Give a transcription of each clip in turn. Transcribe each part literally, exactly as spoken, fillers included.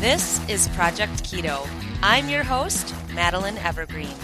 This is Project Keto. I'm your host, Madeline Evergreen.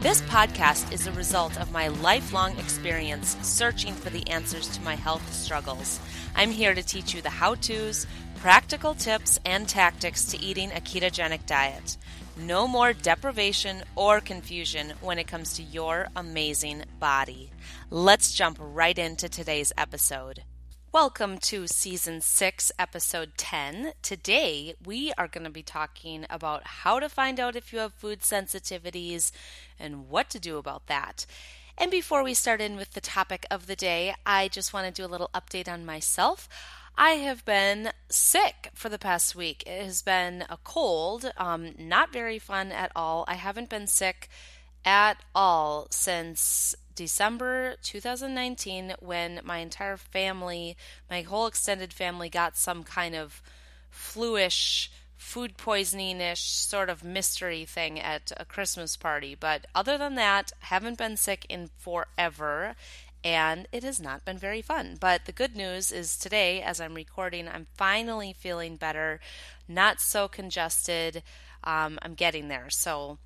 This podcast is a result of my lifelong experience searching for the answers to my health struggles. I'm here to teach you the how-tos, practical tips, and tactics to eating a ketogenic diet. No more deprivation or confusion when it comes to your amazing body. Let's jump right into today's episode. Welcome to Season six, Episode ten. Today, we are going to be talking about how to find out if you have food sensitivities and what to do about that. And before we start in with the topic of the day, I just want to do a little update on myself. I have been sick for the past week. It has been a cold, um, not very fun at all. I haven't been sick at all since December two thousand nineteen, when my entire family, my whole extended family, got some kind of fluish, food poisoning-ish sort of mystery thing at a Christmas party. But other than that, haven't been sick in forever, and it has not been very fun. But the good news is today, as I'm recording, I'm finally feeling better, not so congested. Um, I'm getting there, so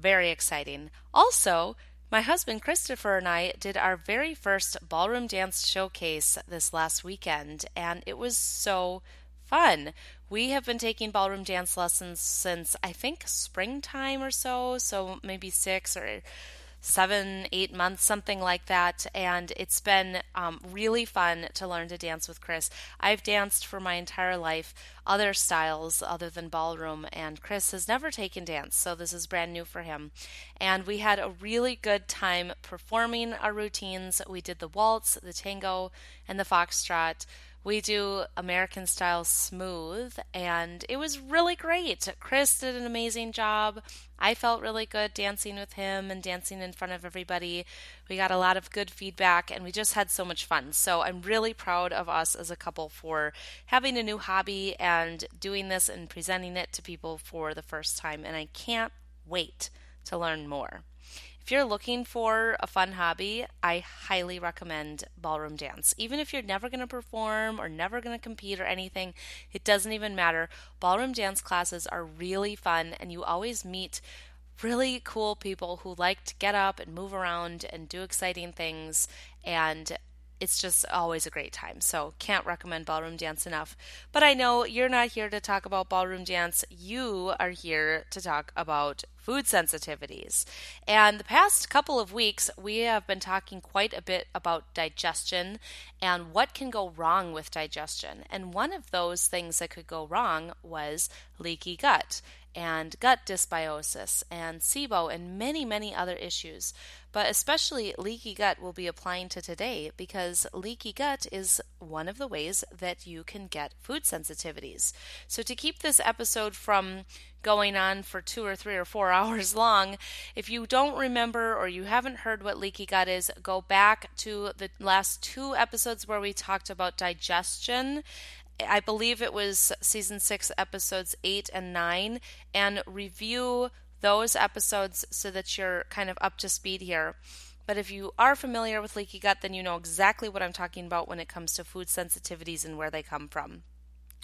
very exciting. Also, my husband Christopher and I did our very first ballroom dance showcase this last weekend, and it was so fun. We have been taking ballroom dance lessons since I think springtime or so, so maybe six or seven, eight months, something like that, and it's been um, really fun to learn to dance with Chris. I've danced for my entire life, other styles other than ballroom, and Chris has never taken dance, so this is brand new for him. And we had a really good time performing our routines. We did the waltz, the tango, and the foxtrot. We do American style smooth, and it was really great. Chris did an amazing job. I felt really good dancing with him and dancing in front of everybody. We got a lot of good feedback, and we just had so much fun. So I'm really proud of us as a couple for having a new hobby and doing this and presenting it to people for the first time, and I can't wait to learn more. If you're looking for a fun hobby, I highly recommend ballroom dance. Even if you're never going to perform or never going to compete or anything, it doesn't even matter. Ballroom dance classes are really fun, and you always meet really cool people who like to get up and move around and do exciting things, and it's just always a great time. So can't recommend ballroom dance enough. But I know you're not here to talk about ballroom dance. You are here to talk about food sensitivities. And the past couple of weeks, we have been talking quite a bit about digestion and what can go wrong with digestion. And one of those things that could go wrong was leaky gut and gut dysbiosis and SIBO and many, many other issues. But especially leaky gut will be applying to today, because leaky gut is one of the ways that you can get food sensitivities. So to keep this episode from going on for two or three or four hours long, if you don't remember or you haven't heard what leaky gut is, go back to the last two episodes where we talked about digestion. I believe it was Season six, Episodes eight and nine, and review those episodes so that you're kind of up to speed here. But if you are familiar with leaky gut, then you know exactly what I'm talking about when it comes to food sensitivities and where they come from.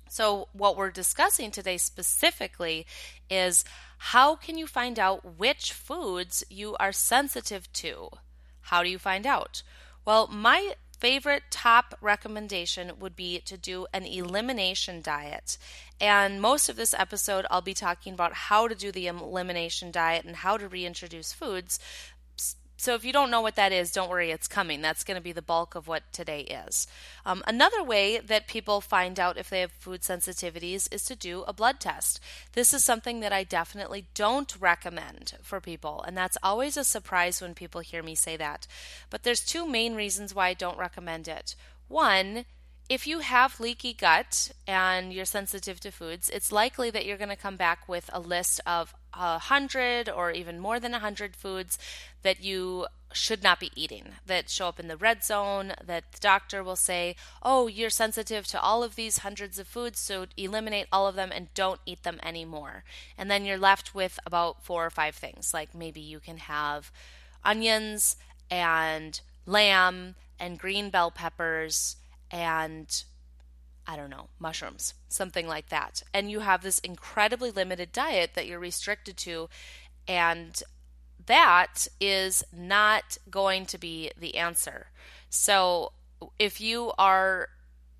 So what we're discussing today specifically is how can you find out which foods you are sensitive to? How do you find out? Well, my favorite top recommendation would be to do an elimination diet. And most of this episode, I'll be talking about how to do the elimination diet and how to reintroduce foods. So if you don't know what that is, don't worry, it's coming. That's going to be the bulk of what today is. Um, another way that people find out if they have food sensitivities is to do a blood test. This is something that I definitely don't recommend for people, and that's always a surprise when people hear me say that. But there's two main reasons why I don't recommend it. One, if you have leaky gut and you're sensitive to foods, it's likely that you're going to come back with a list of a hundred or even more than a hundred foods that you should not be eating, that show up in the red zone, that the doctor will say, oh, you're sensitive to all of these hundreds of foods, so eliminate all of them and don't eat them anymore. And then you're left with about four or five things, like maybe you can have onions and lamb and green bell peppers and I don't know, mushrooms, something like that. And you have this incredibly limited diet that you're restricted to, and that is not going to be the answer. So if you are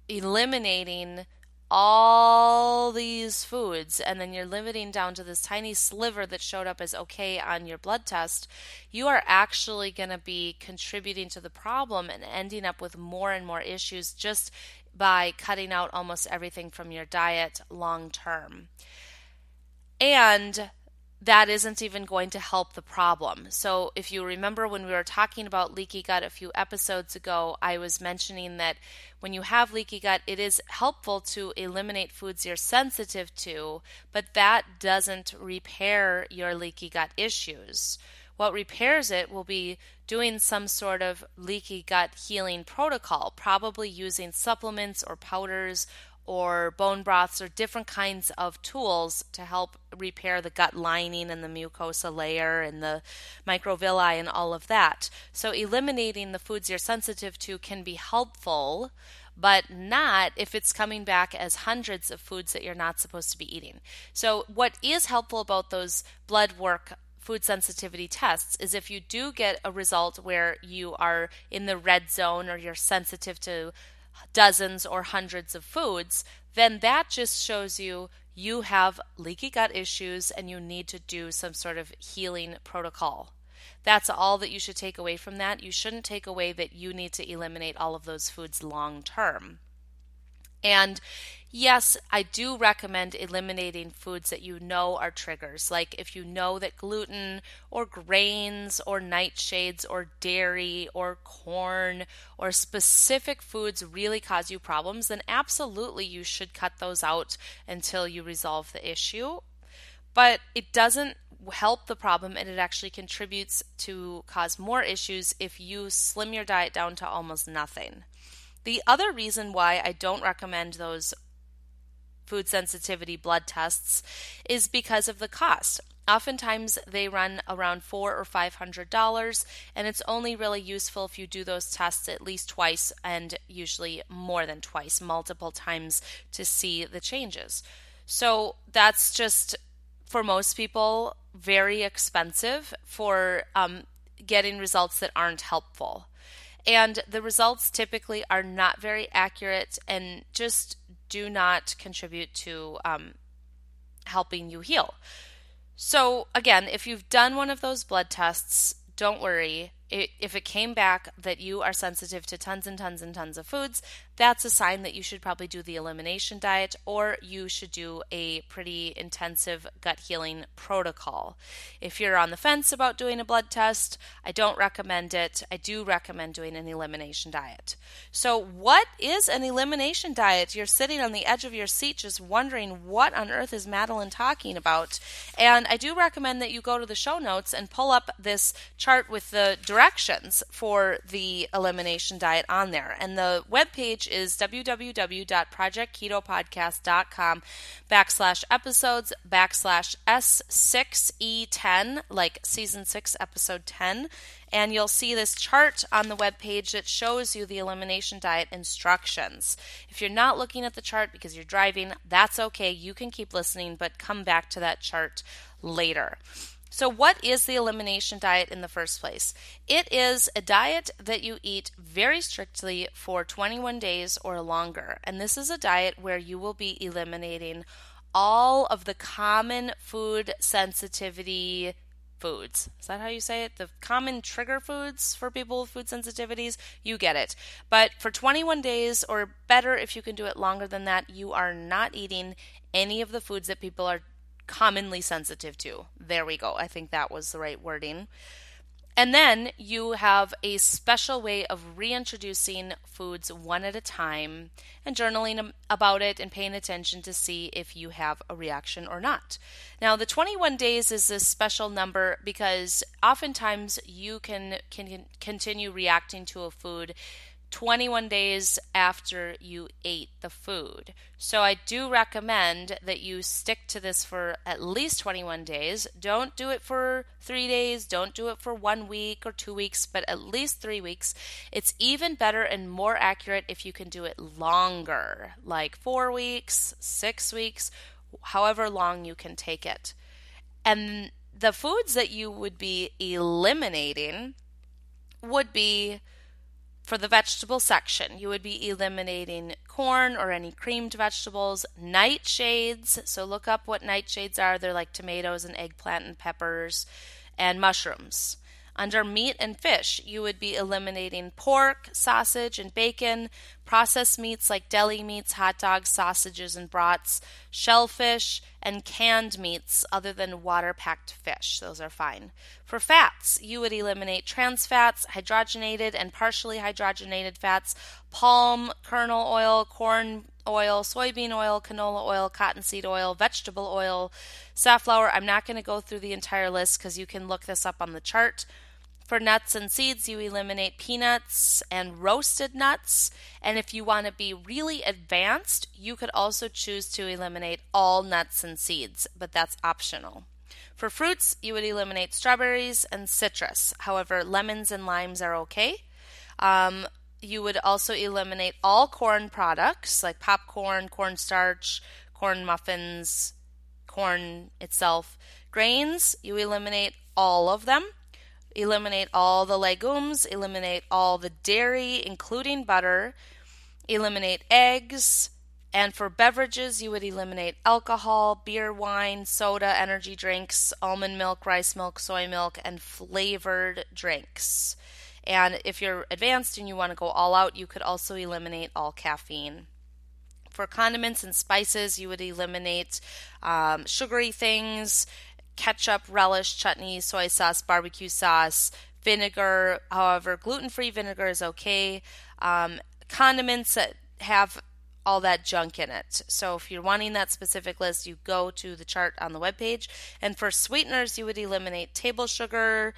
eliminating all these foods and then you're limiting down to this tiny sliver that showed up as okay on your blood test, you are actually going to be contributing to the problem and ending up with more and more issues just by cutting out almost everything from your diet long term. And that isn't even going to help the problem. So if you remember when we were talking about leaky gut a few episodes ago, I was mentioning that when you have leaky gut, it is helpful to eliminate foods you're sensitive to, but that doesn't repair your leaky gut issues. What repairs it will be doing some sort of leaky gut healing protocol, probably using supplements or powders or bone broths or different kinds of tools to help repair the gut lining and the mucosa layer and the microvilli and all of that. So eliminating the foods you're sensitive to can be helpful, but not if it's coming back as hundreds of foods that you're not supposed to be eating. So what is helpful about those blood work food sensitivity tests is if you do get a result where you are in the red zone or you're sensitive to dozens or hundreds of foods, then that just shows you you have leaky gut issues and you need to do some sort of healing protocol. That's all that you should take away from that. You shouldn't take away that you need to eliminate all of those foods long term. And yes, I do recommend eliminating foods that you know are triggers, like if you know that gluten or grains or nightshades or dairy or corn or specific foods really cause you problems, then absolutely you should cut those out until you resolve the issue. But it doesn't help the problem, and it actually contributes to cause more issues if you slim your diet down to almost nothing. The other reason why I don't recommend those food sensitivity blood tests is because of the cost. Oftentimes they run around four or five hundred dollars, and it's only really useful if you do those tests at least twice, and usually more than twice, multiple times, to see the changes. So that's just, for most people, very expensive for um, getting results that aren't helpful. And the results typically are not very accurate and just do not contribute to um, helping you heal. So again, if you've done one of those blood tests, don't worry. If it came back that you are sensitive to tons and tons and tons of foods, that's a sign that you should probably do the elimination diet, or you should do a pretty intensive gut healing protocol. If you're on the fence about doing a blood test, I don't recommend it. I do recommend doing an elimination diet. So what is an elimination diet? You're sitting on the edge of your seat just wondering, what on earth is Madeline talking about? And I do recommend that you go to the show notes and pull up this chart with the directions for the elimination diet on there. And the webpage is www.projectketopodcast.com backslash episodes backslash S six E ten, like season six, episode ten. And you'll see this chart on the webpage that shows you the elimination diet instructions. If you're not looking at the chart because you're driving, that's okay. You can keep listening, but come back to that chart later. So what is the elimination diet in the first place? It is a diet that you eat very strictly for twenty-one days or longer. And this is a diet where you will be eliminating all of the common food sensitivity foods. Is that how you say it? The common trigger foods for people with food sensitivities? You get it. But for twenty-one days or better, if you can do it longer than that, you are not eating any of the foods that people are commonly sensitive to. There we go. I think that was the right wording. And then you have a special way of reintroducing foods one at a time and journaling about it and paying attention to see if you have a reaction or not. Now, the twenty-one days is this special number because oftentimes you can, can continue reacting to a food twenty-one days after you ate the food. So I do recommend that you stick to this for at least twenty-one days. Don't do it for three days. Don't do it for one week or two weeks, but at least three weeks. It's even better and more accurate if you can do it longer, like four weeks, six weeks, however long you can take it. And the foods that you would be eliminating would be, for the vegetable section, you would be eliminating corn or any creamed vegetables, nightshades. So look up what nightshades are. They're like tomatoes and eggplant and peppers, and mushrooms. Under meat and fish, you would be eliminating pork, sausage, and bacon, processed meats like deli meats, hot dogs, sausages, and brats, shellfish, and canned meats other than water-packed fish. Those are fine. For fats, you would eliminate trans fats, hydrogenated and partially hydrogenated fats, palm kernel oil, corn oil, soybean oil, canola oil, cottonseed oil, vegetable oil, safflower. I'm not going to go through the entire list because you can look this up on the chart. For nuts and seeds, you eliminate peanuts and roasted nuts. And if you want to be really advanced, you could also choose to eliminate all nuts and seeds, but that's optional. For fruits, you would eliminate strawberries and citrus. However, lemons and limes are okay. Um, you would also eliminate all corn products like popcorn, cornstarch, corn muffins, corn itself. Grains, you eliminate all of them. Eliminate all the legumes, eliminate all the dairy, including butter, eliminate eggs, and for beverages, you would eliminate alcohol, beer, wine, soda, energy drinks, almond milk, rice milk, soy milk, and flavored drinks. And if you're advanced and you want to go all out, you could also eliminate all caffeine. For condiments and spices, you would eliminate um, sugary things, ketchup, relish, chutney, soy sauce, barbecue sauce, vinegar. However, gluten-free vinegar is okay. Um, condiments that have all that junk in it. So if you're wanting that specific list, you go to the chart on the webpage. And for sweeteners, you would eliminate table sugar,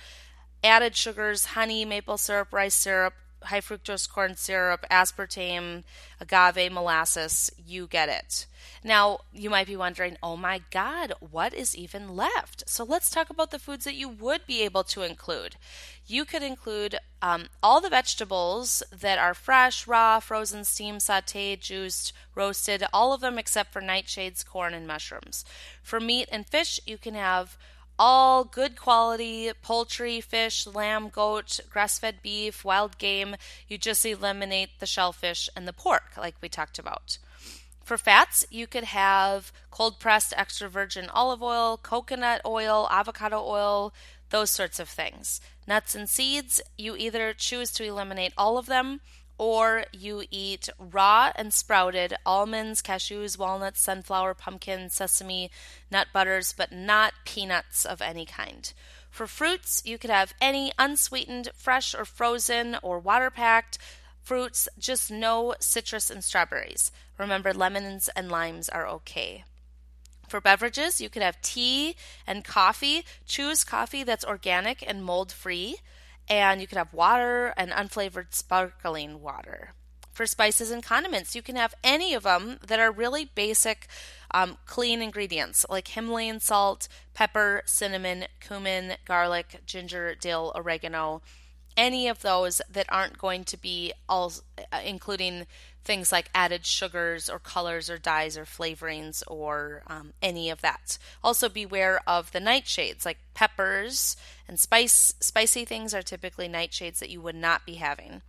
added sugars, honey, maple syrup, rice syrup, high fructose corn syrup, aspartame, agave, molasses. You get it. Now, you might be wondering, oh my God, what is even left? So let's talk about the foods that you would be able to include. You could include um, all the vegetables that are fresh, raw, frozen, steamed, sauteed, juiced, roasted, all of them except for nightshades, corn, and mushrooms. For meat and fish, you can have all good quality poultry, fish, lamb, goat, grass-fed beef, wild game. You just eliminate the shellfish and the pork, like we talked about. For fats, you could have cold-pressed extra virgin olive oil, coconut oil, avocado oil, those sorts of things. Nuts and seeds, you either choose to eliminate all of them, or you eat raw and sprouted almonds, cashews, walnuts, sunflower, pumpkin, sesame, nut butters, but not peanuts of any kind. For fruits, you could have any unsweetened, fresh or frozen or water-packed fruits, just no citrus and strawberries. Remember, lemons and limes are okay. For beverages, you could have tea and coffee. Choose coffee that's organic and mold-free. And you could have water and unflavored sparkling water. For spices and condiments, you can have any of them that are really basic, um, clean ingredients like Himalayan salt, pepper, cinnamon, cumin, garlic, ginger, dill, oregano, any of those that aren't going to be all uh, including things like added sugars or colors or dyes or flavorings or um, any of that. Also beware of the nightshades, like peppers and spice. Spicy things are typically nightshades that you would not be having.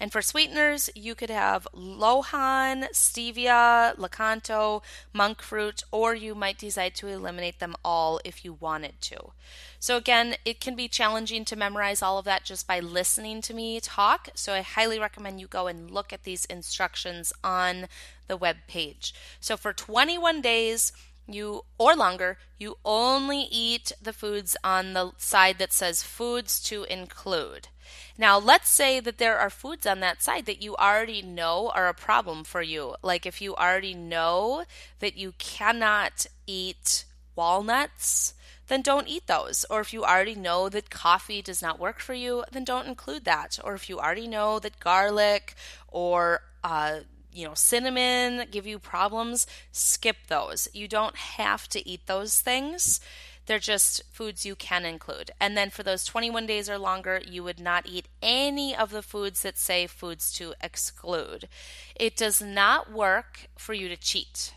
And for sweeteners, you could have lohan, stevia, lakanto, monk fruit, or you might decide to eliminate them all if you wanted to. So again, it can be challenging to memorize all of that just by listening to me talk. So I highly recommend you go and look at these instructions on the web page. So for twenty-one days you or longer, you only eat the foods on the side that says foods to include. Now, let's say that there are foods on that side that you already know are a problem for you. Like if you already know that you cannot eat walnuts, then don't eat those. Or if you already know that coffee does not work for you, then don't include that. Or if you already know that garlic or uh, you know, cinnamon give you problems, skip those. You don't have to eat those things. They're just foods you can include. And then for those twenty-one days or longer, you would not eat any of the foods that say foods to exclude. It does not work for you to cheat.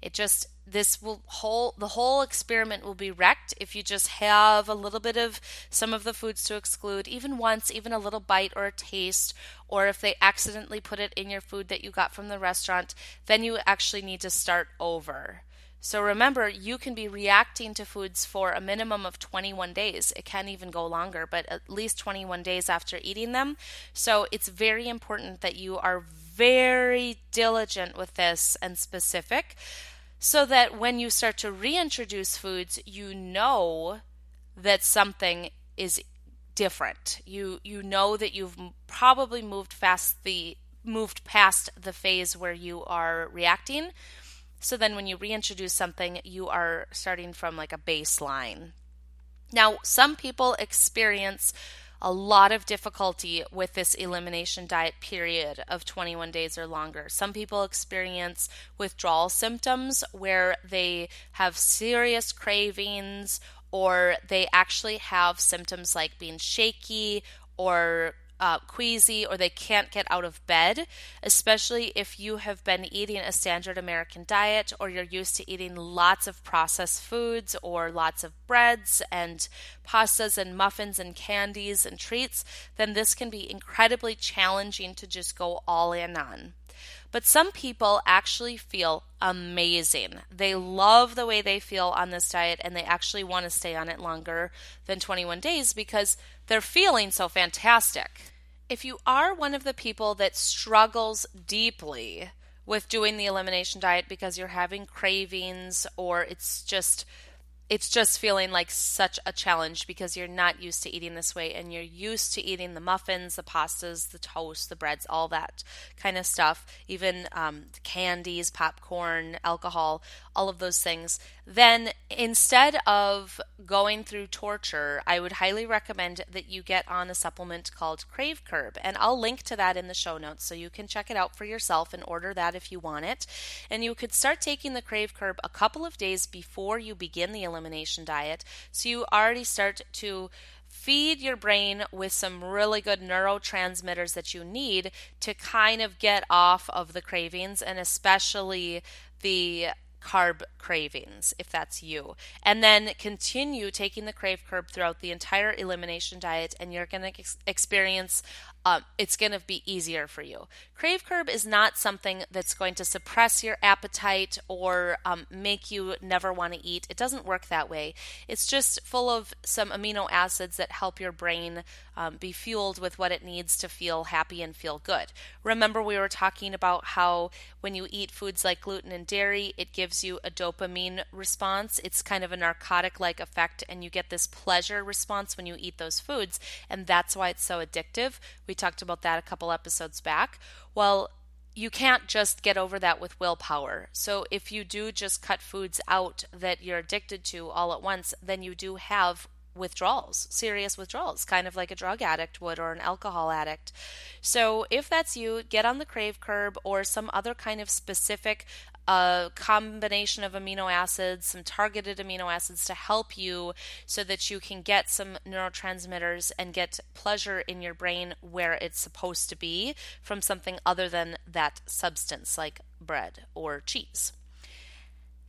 It just, this will whole, the whole experiment will be wrecked if you just have a little bit of some of the foods to exclude, even once, even a little bite or a taste, or if they accidentally put it in your food that you got from the restaurant, then you actually need to start over. So remember, you can be reacting to foods for a minimum of twenty-one days. It can even go longer, but at least twenty-one days after eating them. So it's very important that you are very diligent with this and specific so that when you start to reintroduce foods, you know that something is different. You you know that you've probably moved fast the moved past the phase where you are reacting. So then when you reintroduce something, you are starting from like a baseline. Now, some people experience a lot of difficulty with this elimination diet period of twenty-one days or longer. Some people experience withdrawal symptoms where they have serious cravings, or they actually have symptoms like being shaky or Uh, queasy, or they can't get out of bed, especially if you have been eating a standard American diet or you're used to eating lots of processed foods or lots of breads and pastas and muffins and candies and treats, then this can be incredibly challenging to just go all in on. But some people actually feel amazing. They love the way they feel on this diet, and they actually want to stay on it longer than twenty-one days because they're feeling so fantastic. If you are one of the people that struggles deeply with doing the elimination diet because you're having cravings, or it's just it's just feeling like such a challenge because you're not used to eating this way and you're used to eating the muffins, the pastas, the toast, the breads, all that kind of stuff, even um, candies, popcorn, alcohol, all of those things, then instead of going through torture, I would highly recommend that you get on a supplement called Crave Curb. And I'll link to that in the show notes so you can check it out for yourself and order that if you want it. And you could start taking the Crave Curb a couple of days before you begin the elimination elimination diet, so you already start to feed your brain with some really good neurotransmitters that you need to kind of get off of the cravings, and especially the carb cravings, if that's you. And then continue taking the Crave Curb throughout the entire elimination diet, and you're going to ex- experience um, it's going to be easier for you. Crave Curb is not something that's going to suppress your appetite or um, make you never want to eat. It doesn't work that way. It's just full of some amino acids that help your brain um, be fueled with what it needs to feel happy and feel good. Remember, we were talking about how when you eat foods like gluten and dairy, it gives you a dopamine response. It's kind of a narcotic-like effect, and you get this pleasure response when you eat those foods, and that's why it's so addictive. We talked about that a couple episodes back. Well, you can't just get over that with willpower. So if you do just cut foods out that you're addicted to all at once, then you do have withdrawals, serious withdrawals, kind of like a drug addict would or an alcohol addict. So if that's you, get on the Crave Curb or some other kind of specific a combination of amino acids, some targeted amino acids to help you so that you can get some neurotransmitters and get pleasure in your brain where it's supposed to be from something other than that substance like bread or cheese.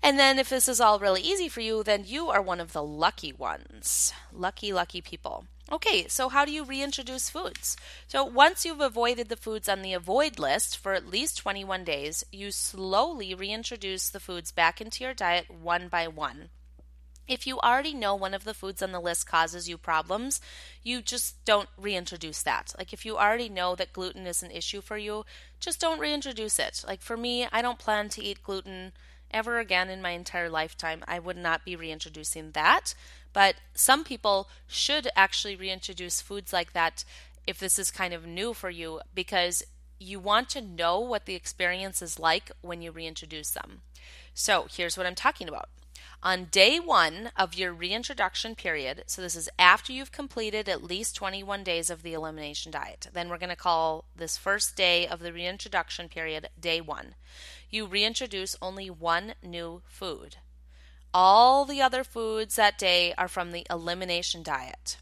And then if this is all really easy for you, then you are one of the lucky ones. Lucky, lucky people. Okay, so how do you reintroduce foods? So once you've avoided the foods on the avoid list for at least twenty-one days, you slowly reintroduce the foods back into your diet one by one. If you already know one of the foods on the list causes you problems, you just don't reintroduce that. Like if you already know that gluten is an issue for you, just don't reintroduce it. Like for me, I don't plan to eat gluten ever again in my entire lifetime. I would not be reintroducing that. But some people should actually reintroduce foods like that if this is kind of new for you, because you want to know what the experience is like when you reintroduce them. So here's what I'm talking about. On day one of your reintroduction period, so this is after you've completed at least twenty-one days of the elimination diet, then we're going to call this first day of the reintroduction period day one. You reintroduce only one new food. All the other foods that day are from the elimination diet.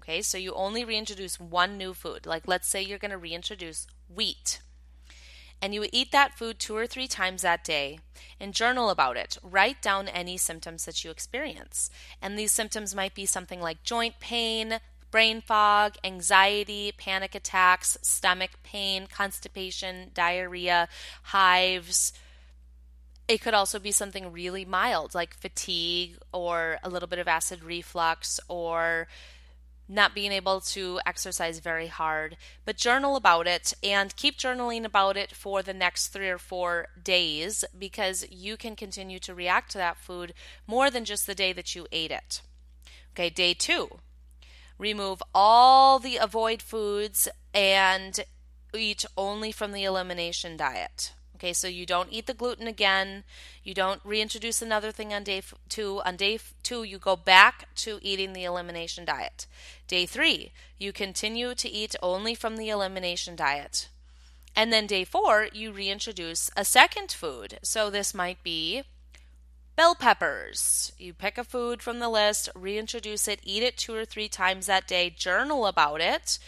Okay, so you only reintroduce one new food. Like, let's say you're going to reintroduce wheat. And you eat that food two or three times that day and journal about it. Write down any symptoms that you experience. And these symptoms might be something like joint pain, brain fog, anxiety, panic attacks, stomach pain, constipation, diarrhea, hives. It could also be something really mild like fatigue or a little bit of acid reflux or not being able to exercise very hard, but journal about it and keep journaling about it for the next three or four days because you can continue to react to that food more than just the day that you ate it. Okay, day two, remove all the avoid foods and eat only from the elimination diet. Okay, so you don't eat the gluten again. You don't reintroduce another thing on day two. On day two, you go back to eating the elimination diet. Day three, you continue to eat only from the elimination diet. And then day four, you reintroduce a second food. So this might be bell peppers. You pick a food from the list, reintroduce it, eat it two or three times that day, journal about it.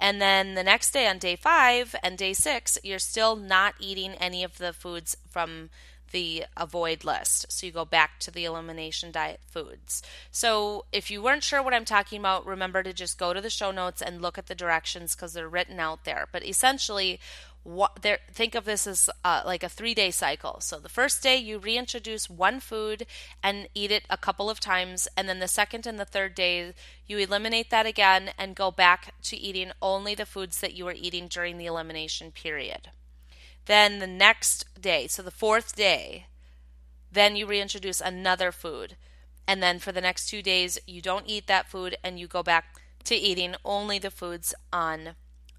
And then the next day on day five and day six, you're still not eating any of the foods from the avoid list. So you go back to the elimination diet foods. So if you weren't sure what I'm talking about, remember to just go to the show notes and look at the directions because they're written out there. But essentially, what there, think of this as uh, like a three-day cycle. So the first day you reintroduce one food and eat it a couple of times, and then the second and the third day you eliminate that again and go back to eating only the foods that you were eating during the elimination period. Then the next day, so the fourth day, then you reintroduce another food, and then for the next two days you don't eat that food and you go back to eating only the foods on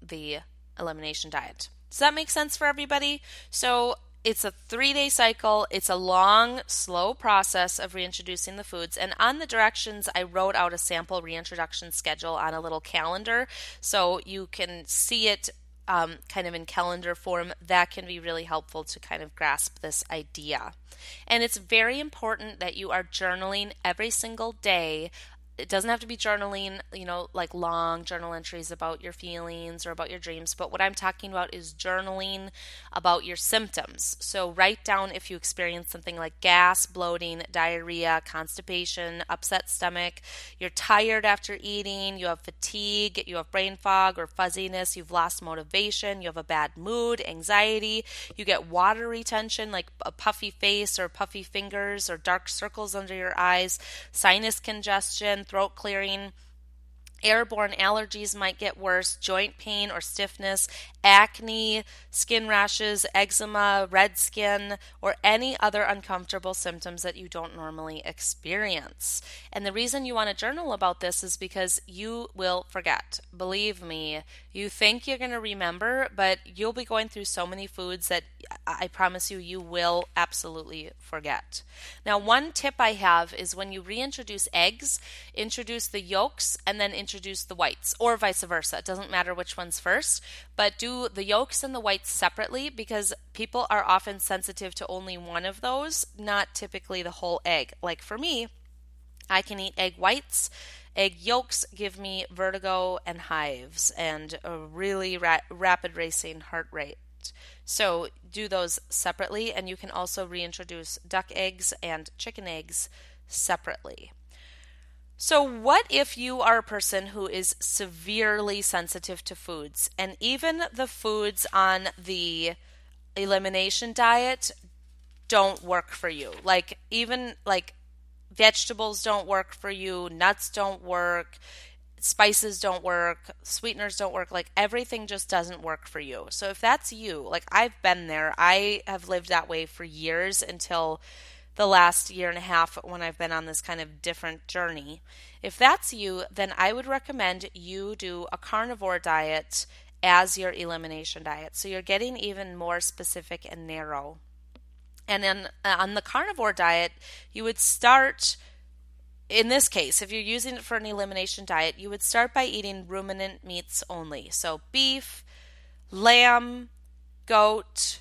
the elimination diet. Does that make sense for everybody? So it's a three-day cycle. It's a long, slow process of reintroducing the foods. And on the directions, I wrote out a sample reintroduction schedule on a little calendar. So you can see it um, kind of in calendar form. That can be really helpful to kind of grasp this idea. And it's very important that you are journaling every single day. It doesn't have to be journaling, you know, like long journal entries about your feelings or about your dreams. But what I'm talking about is journaling about your symptoms. So write down if you experience something like gas, bloating, diarrhea, constipation, upset stomach, you're tired after eating, you have fatigue, you have brain fog or fuzziness, you've lost motivation, you have a bad mood, anxiety, you get water retention like a puffy face or puffy fingers or dark circles under your eyes, sinus congestion, throat clearing, airborne allergies might get worse, joint pain or stiffness, acne, skin rashes, eczema, red skin, or any other uncomfortable symptoms that you don't normally experience. And the reason you want to journal about this is because you will forget. Believe me, you think you're going to remember, but you'll be going through so many foods that I promise you, you will absolutely forget. Now, one tip I have is when you reintroduce eggs, introduce the yolks and then introduce the whites, or vice versa. It doesn't matter which one's first, but do the yolks and the whites separately because people are often sensitive to only one of those, not typically the whole egg. Like for me, I can eat egg whites. Egg yolks give me vertigo and hives and a really ra- rapid racing heart rate. So do those separately, and you can also reintroduce duck eggs and chicken eggs separately. So what if you are a person who is severely sensitive to foods, and even the foods on the elimination diet don't work for you? Like even like vegetables don't work for you, nuts don't work, spices don't work, sweeteners don't work, like everything just doesn't work for you. So if that's you, like I've been there, I have lived that way for years until the last year and a half when I've been on this kind of different journey. If that's you, then I would recommend you do a carnivore diet as your elimination diet. So you're getting even more specific and narrow. And then on the carnivore diet, you would start, in this case, if you're using it for an elimination diet, you would start by eating ruminant meats only. So beef, lamb, goat,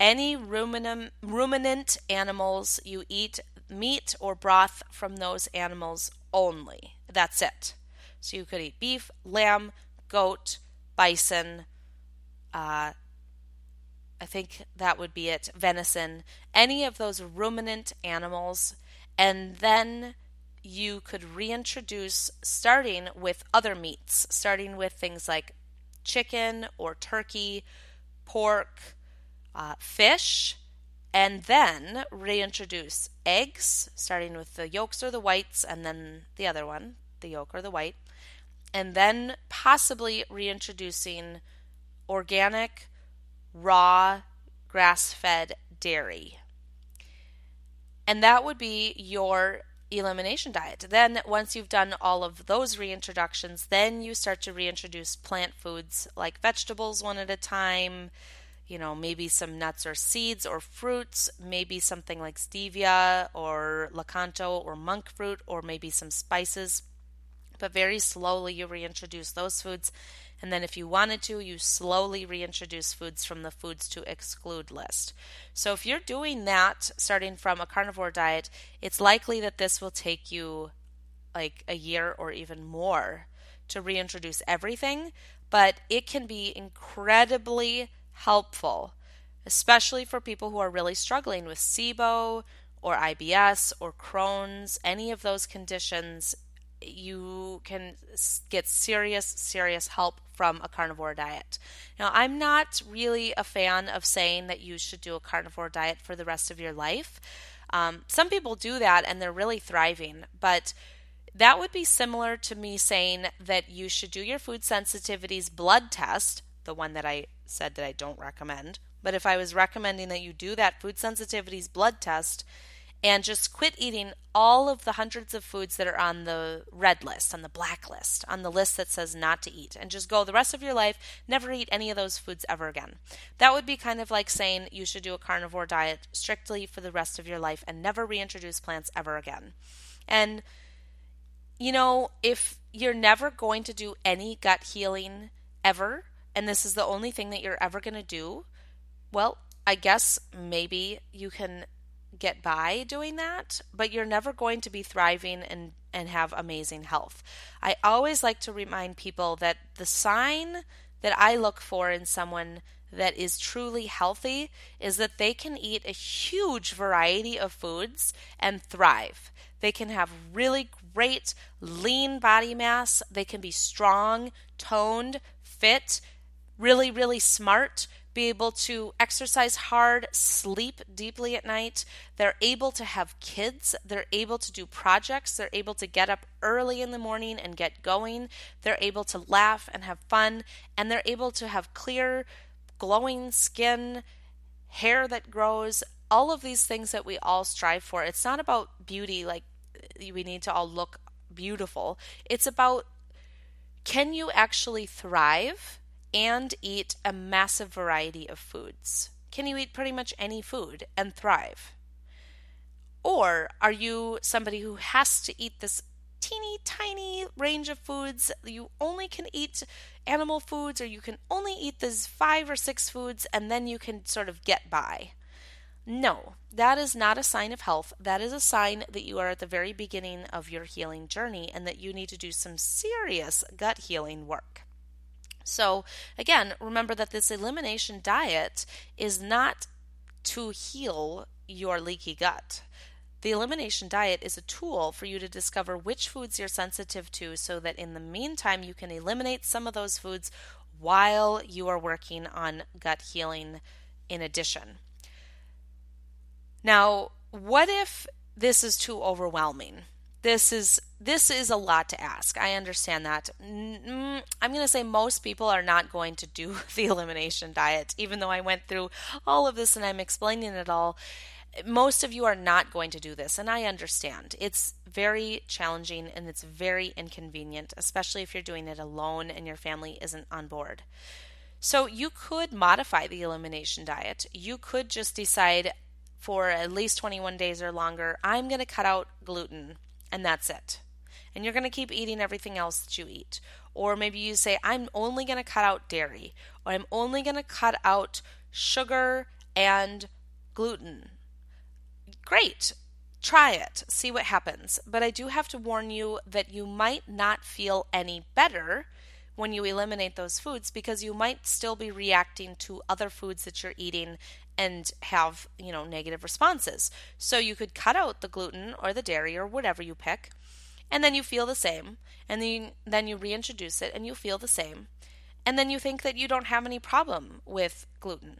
any ruminant, ruminant animals, you eat meat or broth from those animals only. That's it. So you could eat beef, lamb, goat, bison, uh, I think that would be it, venison, any of those ruminant animals, and then you could reintroduce starting with other meats, starting with things like chicken or turkey, pork, uh, fish, and then reintroduce eggs, starting with the yolks or the whites, and then the other one, the yolk or the white, and then possibly reintroducing organic, raw, grass-fed dairy. And that would be your elimination diet. Then once you've done all of those reintroductions, then you start to reintroduce plant foods like vegetables one at a time, you know, maybe some nuts or seeds or fruits, maybe something like stevia or lakanto or monk fruit, or maybe some spices. But very slowly you reintroduce those foods. And then if you wanted to, you slowly reintroduce foods from the foods to exclude list. So if you're doing that, starting from a carnivore diet, it's likely that this will take you like a year or even more to reintroduce everything. But it can be incredibly helpful, especially for people who are really struggling with SIBO or I B S or Crohn's, any of those conditions. You can get serious, serious help from a carnivore diet. Now, I'm not really a fan of saying that you should do a carnivore diet for the rest of your life. Um, some people do that and they're really thriving, but that would be similar to me saying that you should do your food sensitivities blood test, the one that I said that I don't recommend. But if I was recommending that you do that food sensitivities blood test and just quit eating all of the hundreds of foods that are on the red list, on the black list, on the list that says not to eat, and just go the rest of your life, never eat any of those foods ever again. That would be kind of like saying you should do a carnivore diet strictly for the rest of your life and never reintroduce plants ever again. And, you know, if you're never going to do any gut healing ever, and this is the only thing that you're ever going to do, well, I guess maybe you can get by doing that, but you're never going to be thriving and, and have amazing health. I always like to remind people that the sign that I look for in someone that is truly healthy is that they can eat a huge variety of foods and thrive. They can have really great lean body mass. They can be strong, toned, fit, really, really smart, be able to exercise hard, sleep deeply at night. They're able to have kids. They're able to do projects. They're able to get up early in the morning and get going. They're able to laugh and have fun. And they're able to have clear, glowing skin, hair that grows, all of these things that we all strive for. It's not about beauty, like we need to all look beautiful. It's about, can you actually thrive and eat a massive variety of foods? Can you eat pretty much any food and thrive? Or are you somebody who has to eat this teeny tiny range of foods? You only can eat animal foods, or you can only eat these five or six foods, and then you can sort of get by. No, that is not a sign of health. That is a sign that you are at the very beginning of your healing journey and that you need to do some serious gut healing work. So again, remember that this elimination diet is not to heal your leaky gut. The elimination diet is a tool for you to discover which foods you're sensitive to so that in the meantime you can eliminate some of those foods while you are working on gut healing in addition. Now, what if this is too overwhelming? This is this is a lot to ask. I understand that. I'm going to say most people are not going to do the elimination diet, even though I went through all of this and I'm explaining it all. Most of you are not going to do this, and I understand. It's very challenging and it's very inconvenient, especially if you're doing it alone and your family isn't on board. So you could modify the elimination diet. You could just decide, for at least twenty-one days or longer, I'm going to cut out gluten and that's it. And you're going to keep eating everything else that you eat. Or maybe you say, I'm only going to cut out dairy, or I'm only going to cut out sugar and gluten. Great. Try it. See what happens. But I do have to warn you that you might not feel any better when you eliminate those foods, because you might still be reacting to other foods that you're eating and have, you know, negative responses. So you could cut out the gluten or the dairy or whatever you pick, and then you feel the same, and then then you reintroduce it and you feel the same, and then you think that you don't have any problem with gluten.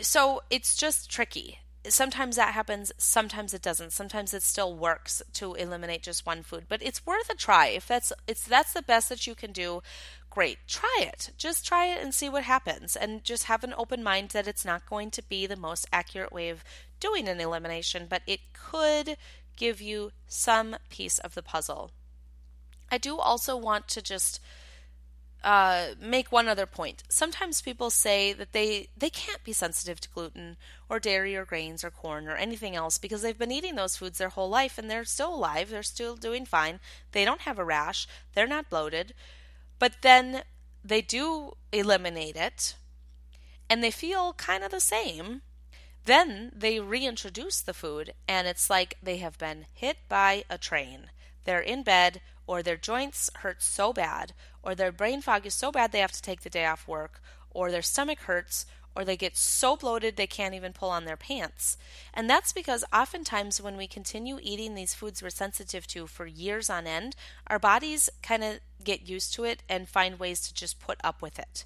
So it's just tricky. Sometimes that happens, sometimes it doesn't. Sometimes it still works to eliminate just one food, but it's worth a try. If that's it's that's the best that you can do, great. Try it. Just try it and see what happens, and just have an open mind that it's not going to be the most accurate way of doing an elimination, but it could give you some piece of the puzzle. I do also want to just Uh, make one other point. Sometimes people say that they, they can't be sensitive to gluten or dairy or grains or corn or anything else because they've been eating those foods their whole life and they're still alive, they're still doing fine, they don't have a rash, they're not bloated, but then they do eliminate it and they feel kind of the same. Then they reintroduce the food and it's like they have been hit by a train. They're in bed, or their joints hurt so bad, or their brain fog is so bad they have to take the day off work, or their stomach hurts, or they get so bloated they can't even pull on their pants. And that's because oftentimes when we continue eating these foods we're sensitive to for years on end, our bodies kind of get used to it and find ways to just put up with it.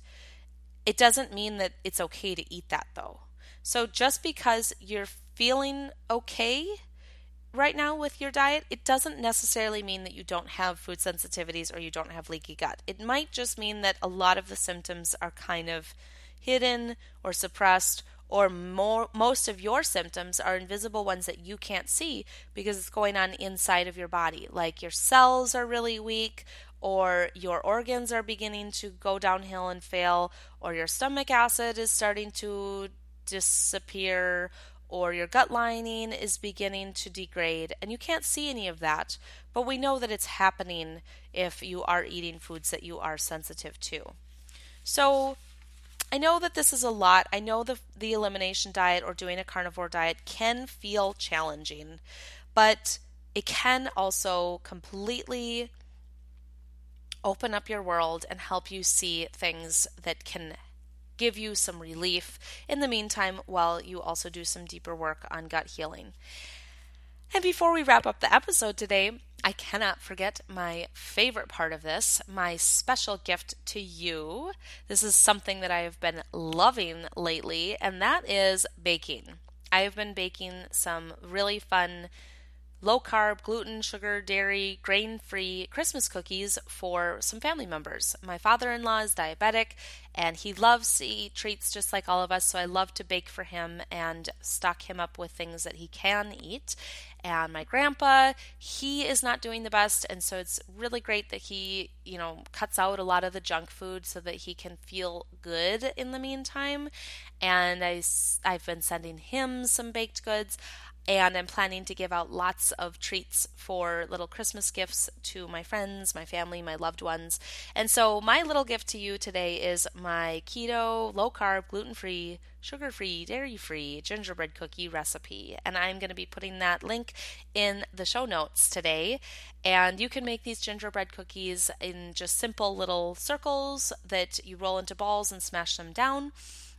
It doesn't mean that it's okay to eat that though. So just because you're feeling okay right now with your diet, it doesn't necessarily mean that you don't have food sensitivities or you don't have leaky gut. It might just mean that a lot of the symptoms are kind of hidden or suppressed, or more, most of your symptoms are invisible ones that you can't see because it's going on inside of your body. Like your cells are really weak, or your organs are beginning to go downhill and fail, or your stomach acid is starting to disappear, or your gut lining is beginning to degrade, and you can't see any of that, but we know that it's happening if you are eating foods that you are sensitive to. So I know that this is a lot. I know the, the elimination diet or doing a carnivore diet can feel challenging, but it can also completely open up your world and help you see things that can give you some relief in the meantime while you also do some deeper work on gut healing. And before we wrap up the episode today, I cannot forget my favorite part of this, my special gift to you. This is something that I have been loving lately, and that is baking. I have been baking some really fun low-carb, gluten, sugar, dairy, grain-free Christmas cookies for some family members. My father-in-law is diabetic, and he loves to eat treats just like all of us, so I love to bake for him and stock him up with things that he can eat. And my grandpa, he is not doing the best, and so it's really great that he, you know, cuts out a lot of the junk food so that he can feel good in the meantime. And I, I've been sending him some baked goods. And I'm planning to give out lots of treats for little Christmas gifts to my friends, my family, my loved ones. And so my little gift to you today is my keto, low-carb, gluten-free, sugar-free, dairy-free gingerbread cookie recipe. And I'm going to be putting that link in the show notes today. And you can make these gingerbread cookies in just simple little circles that you roll into balls and smash them down.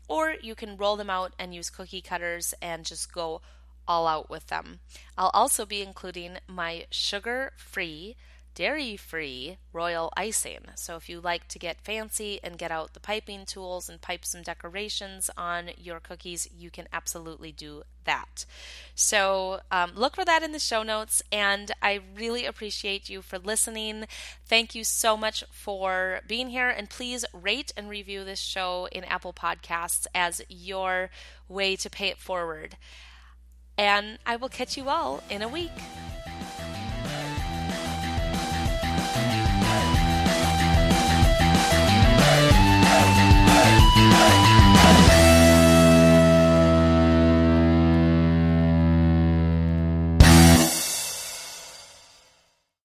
Or you can roll them out and use cookie cutters and just go all out with them. I'll also be including my sugar-free, dairy-free royal icing. So if you like to get fancy and get out the piping tools and pipe some decorations on your cookies, you can absolutely do that. So um, look for that in the show notes, and I really appreciate you for listening. Thank you so much for being here, and please rate and review this show in Apple Podcasts as your way to pay it forward. And I will catch you all in a week.